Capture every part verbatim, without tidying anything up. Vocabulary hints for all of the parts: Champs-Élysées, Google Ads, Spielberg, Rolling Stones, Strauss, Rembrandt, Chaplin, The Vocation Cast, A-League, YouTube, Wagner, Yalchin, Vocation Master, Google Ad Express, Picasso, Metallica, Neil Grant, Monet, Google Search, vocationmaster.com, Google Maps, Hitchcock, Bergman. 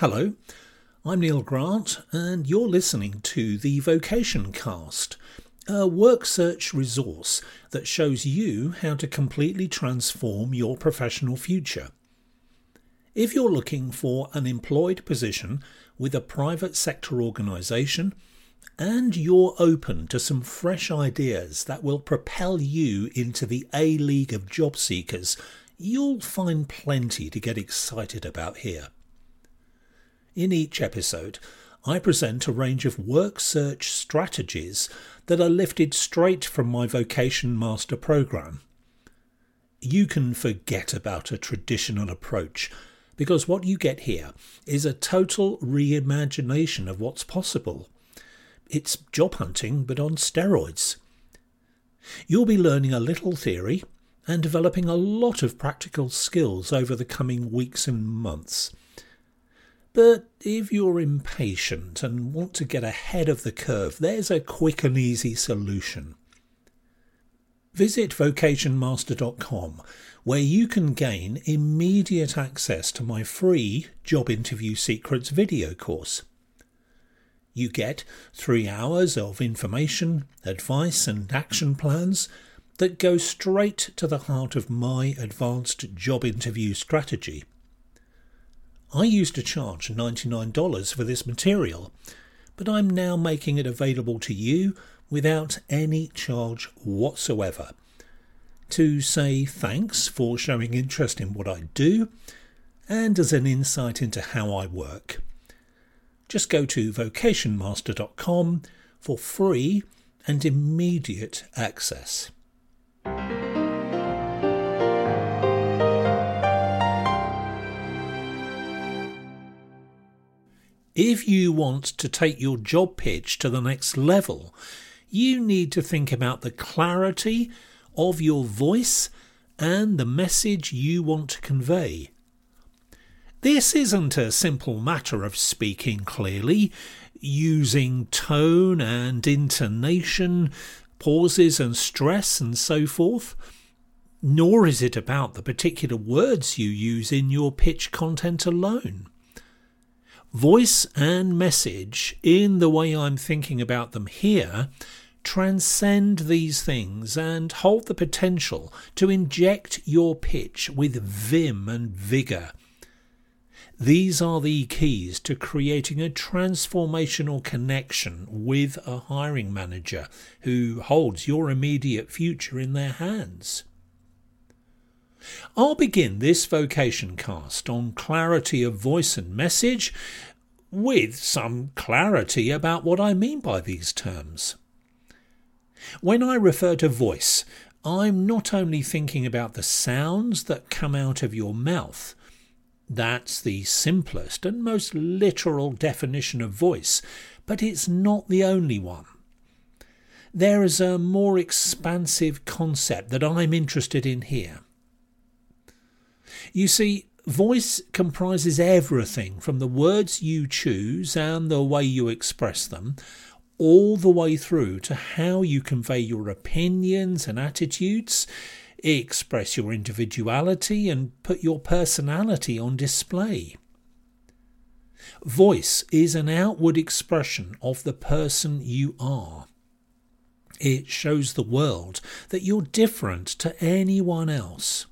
Hello, I'm Neil Grant and you're listening to The Vocation Cast, a work search resource that shows you how to completely transform your professional future. If you're looking for an employed position with a private sector organisation and you're open to some fresh ideas that will propel you into the A-League of job seekers, you'll find plenty to get excited about here. In each episode, I present a range of work search strategies that are lifted straight from my Vocation Master programme. You can forget about a traditional approach, because what you get here is a total reimagination of what's possible. It's job hunting, but on steroids. You'll be learning a little theory and developing a lot of practical skills over the coming weeks and months. But if you're impatient and want to get ahead of the curve, there's a quick and easy solution. Visit vocation master dot com, where you can gain immediate access to my free Job Interview Secrets video course. You get three hours of information, advice and action plans that go straight to the heart of my advanced job interview strategy. I used to charge ninety-nine dollars for this material, but I'm now making it available to you without any charge whatsoever. To say thanks for showing interest in what I do, and as an insight into how I work. Just go to vocation master dot com for free and immediate access. If you want to take your job pitch to the next level, you need to think about the clarity of your voice and the message you want to convey. This isn't a simple matter of speaking clearly, using tone and intonation, pauses and stress and so forth, nor is it about the particular words you use in your pitch content alone. Voice and message, in the way I'm thinking about them here, transcend these things and hold the potential to inject your pitch with vim and vigour. These are the keys to creating a transformational connection with a hiring manager who holds your immediate future in their hands. I'll begin this Vocation Cast on clarity of voice and message with some clarity about what I mean by these terms. When I refer to voice, I'm not only thinking about the sounds that come out of your mouth. That's the simplest and most literal definition of voice, but it's not the only one. There is a more expansive concept that I'm interested in here. You see, voice comprises everything from the words you choose and the way you express them, all the way through to how you convey your opinions and attitudes, express your individuality and put your personality on display. Voice is an outward expression of the person you are. It shows the world that you're different to anyone else.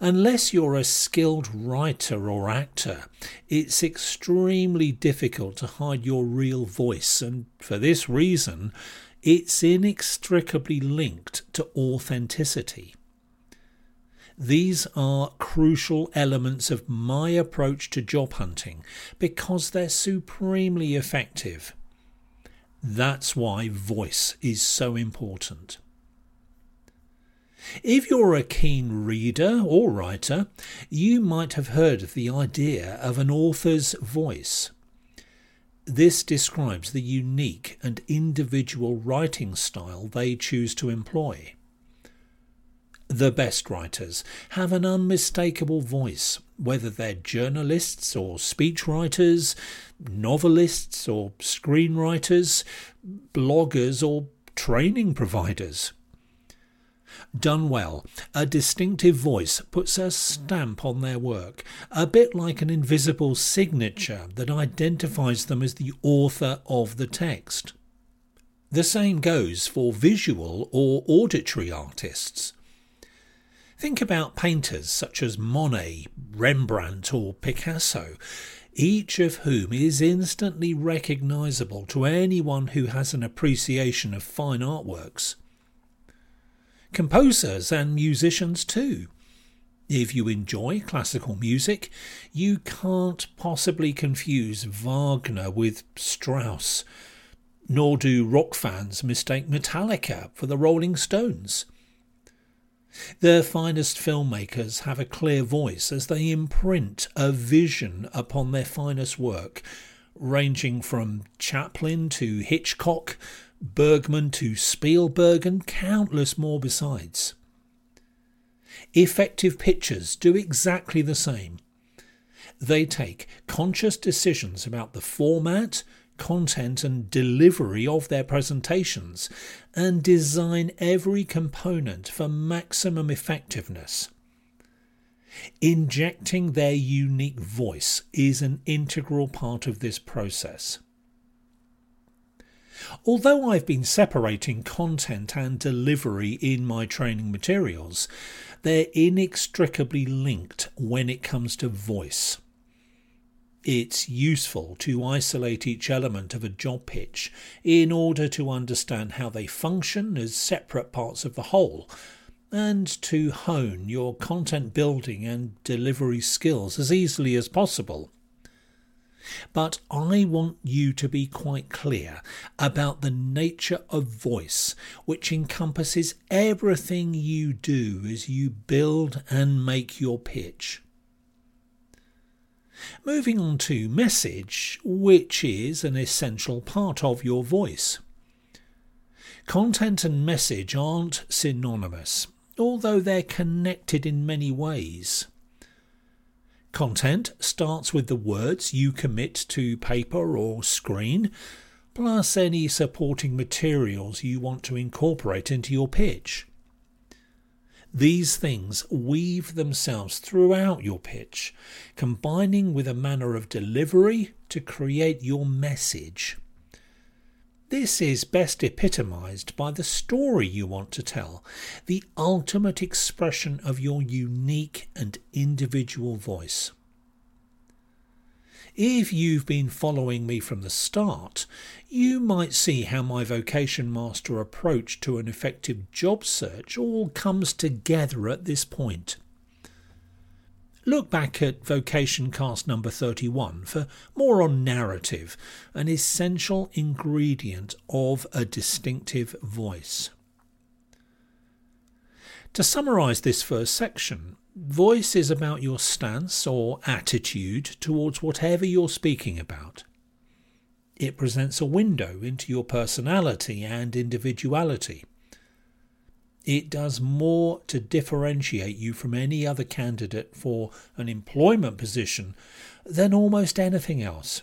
Unless you're a skilled writer or actor, it's extremely difficult to hide your real voice, and for this reason, it's inextricably linked to authenticity. These are crucial elements of my approach to job hunting because they're supremely effective. That's why voice is so important. If you're a keen reader or writer, you might have heard of the idea of an author's voice. This describes the unique and individual writing style they choose to employ. The best writers have an unmistakable voice, whether they're journalists or speechwriters, novelists or screenwriters, bloggers or training providers. done well, a distinctive voice puts a stamp on their work, a bit like an invisible signature that identifies them as the author of the text. The same goes for visual or auditory artists. Think about painters such as Monet, Rembrandt or Picasso, each of whom is instantly recognisable to anyone who has an appreciation of fine artworks. Composers and musicians too. If you enjoy classical music, you can't possibly confuse Wagner with Strauss, nor do rock fans mistake Metallica for the Rolling Stones. The finest filmmakers have a clear voice as they imprint a vision upon their finest work, ranging from Chaplin to Hitchcock, Bergman to Spielberg, and countless more besides. Effective pictures do exactly the same. They take conscious decisions about the format, content and delivery of their presentations, and design every component for maximum effectiveness. Injecting their unique voice is an integral part of this process. Although I've been separating content and delivery in my training materials, they're inextricably linked when it comes to voice. It's useful to isolate each element of a job pitch in order to understand how they function as separate parts of the whole, and to hone your content building and delivery skills as easily as possible. But I want you to be quite clear about the nature of voice, which encompasses everything you do as you build and make your pitch. Moving on to message, which is an essential part of your voice. Content and message aren't synonymous, although they're connected in many ways. Content starts with the words you commit to paper or screen, plus any supporting materials you want to incorporate into your pitch. These things weave themselves throughout your pitch, combining with a manner of delivery to create your message. This is best epitomised by the story you want to tell, the ultimate expression of your unique and individual voice. If you've been following me from the start, you might see how my Vocation Master approach to an effective job search all comes together at this point. Look back at Vocation Cast number thirty-one for more on narrative, an essential ingredient of a distinctive voice. To summarise this first section, voice is about your stance or attitude towards whatever you're speaking about. It presents a window into your personality and individuality. It does more to differentiate you from any other candidate for an employment position than almost anything else.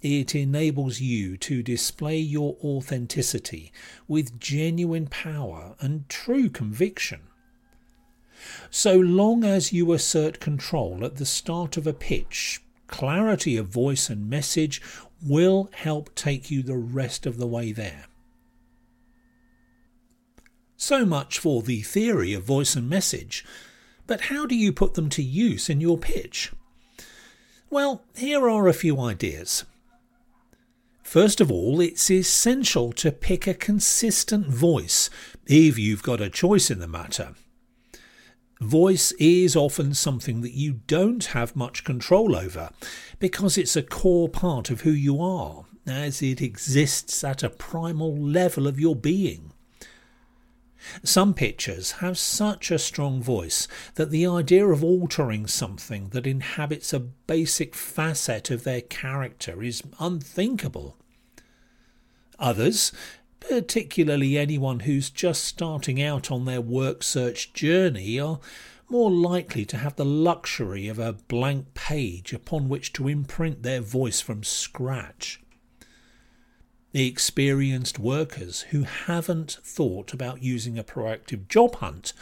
It enables you to display your authenticity with genuine power and true conviction. So long as you assert control at the start of a pitch, clarity of voice and message will help take you the rest of the way there. So much for the theory of voice and message, but how do you put them to use in your pitch? Well, here are a few ideas. First of all, it's essential to pick a consistent voice if you've got a choice in the matter. Voice is often something that you don't have much control over because it's a core part of who you are, as it exists at a primal level of your being. Some pitchers have such a strong voice that the idea of altering something that inhabits a basic facet of their character is unthinkable. Others, particularly anyone who's just starting out on their work search journey, are more likely to have the luxury of a blank page upon which to imprint their voice from scratch. the experienced workers who haven't thought about using a proactive job hunt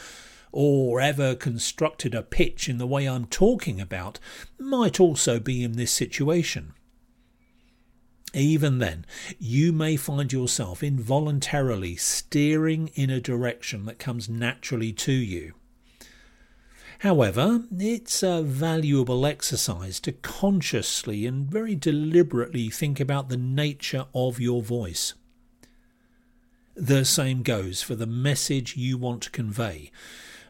or ever constructed a pitch in the way I'm talking about might also be in this situation. Even then, you may find yourself involuntarily steering in a direction that comes naturally to you. However, it's a valuable exercise to consciously and very deliberately think about the nature of your voice. The same goes for the message you want to convey,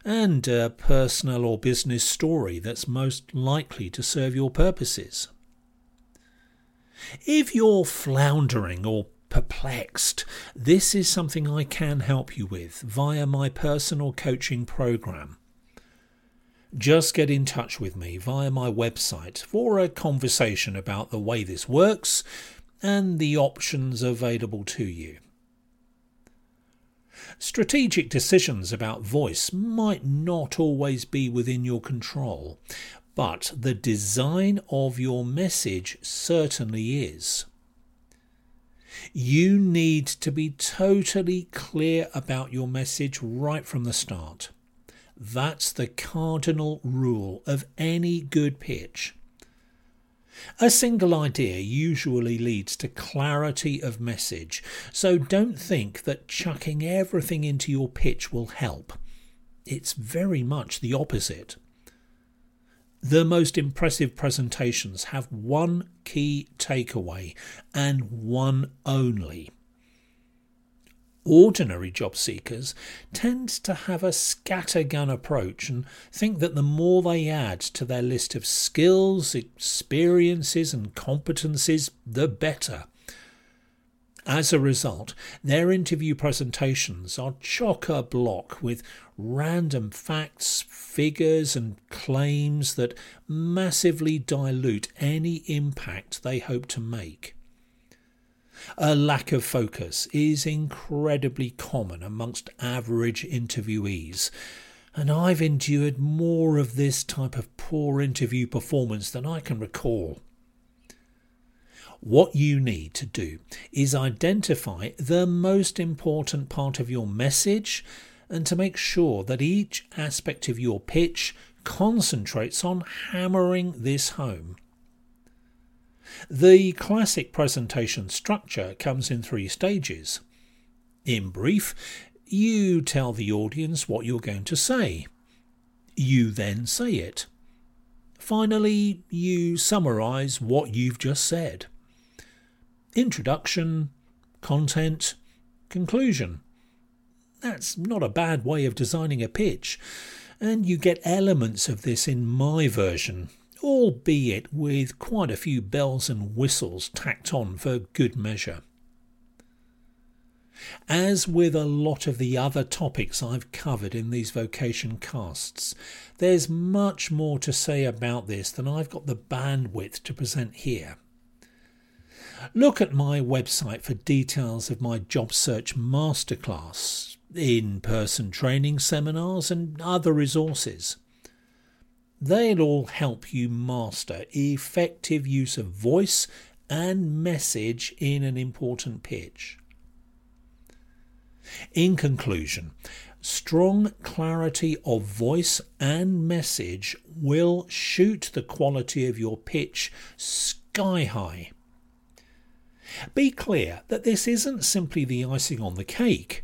and a personal or business story that's most likely to serve your purposes. If you're floundering or perplexed, this is something I can help you with via my personal coaching program. Just get in touch with me via my website for a conversation about the way this works and the options available to you. Strategic decisions about voice might not always be within your control, but the design of your message certainly is. You need to be totally clear about your message right from the start. That's the cardinal rule of any good pitch. A single idea usually leads to clarity of message, so don't think that chucking everything into your pitch will help. It's very much the opposite. The most impressive presentations have one key takeaway, and one only. Ordinary job seekers tend to have a scattergun approach and think that the more they add to their list of skills, experiences and competencies, the better. As a result, their interview presentations are chock-a-block with random facts, figures and claims that massively dilute any impact they hope to make. A lack of focus is incredibly common amongst average interviewees, and I've endured more of this type of poor interview performance than I can recall. What you need to do is identify the most important part of your message and to make sure that each aspect of your pitch concentrates on hammering this home. The classic presentation structure comes in three stages. In brief, you tell the audience what you're going to say. You then say it. Finally, you summarise what you've just said. Introduction, content, conclusion. That's not a bad way of designing a pitch, and you get elements of this in my version, albeit with quite a few bells and whistles tacked on for good measure. As with a lot of the other topics I've covered in these vocation casts, there's much more to say about this than I've got the bandwidth to present here. Look at my website for details of my job search masterclass, in-person training seminars and other resources. They'll all help you master effective use of voice and message in an important pitch. In conclusion, strong clarity of voice and message will shoot the quality of your pitch sky high. Be clear that this isn't simply the icing on the cake.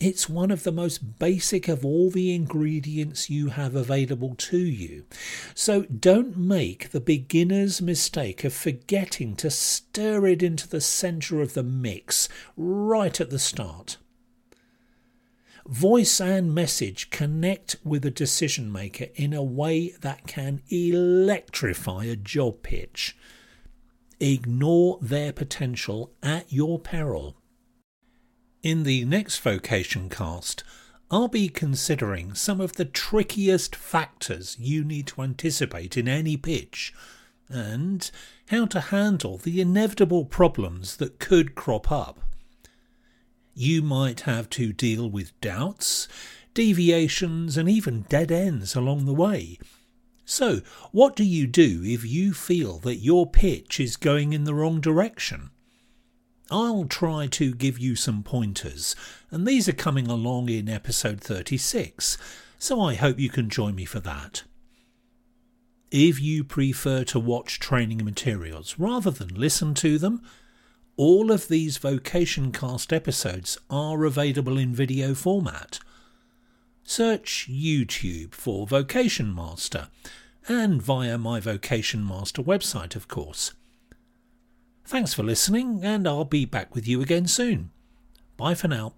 It's one of the most basic of all the ingredients you have available to you. So don't make the beginner's mistake of forgetting to stir it into the centre of the mix right at the start. Voice and message connect with a decision maker in a way that can electrify a job pitch. Ignore their potential at your peril. In the next Vocation Cast, I'll be considering some of the trickiest factors you need to anticipate in any pitch, and how to handle the inevitable problems that could crop up. You might have to deal with doubts, deviations, and even dead ends along the way. So, what do you do if you feel that your pitch is going in the wrong direction? I'll try to give you some pointers, and these are coming along in episode thirty-six, so I hope you can join me for that. If you prefer to watch training materials rather than listen to them, all of these Vocation Cast episodes are available in video format. Search YouTube for Vocation Master, and via my Vocation Master website, of course. Thanks for listening, and I'll be back with you again soon. Bye for now.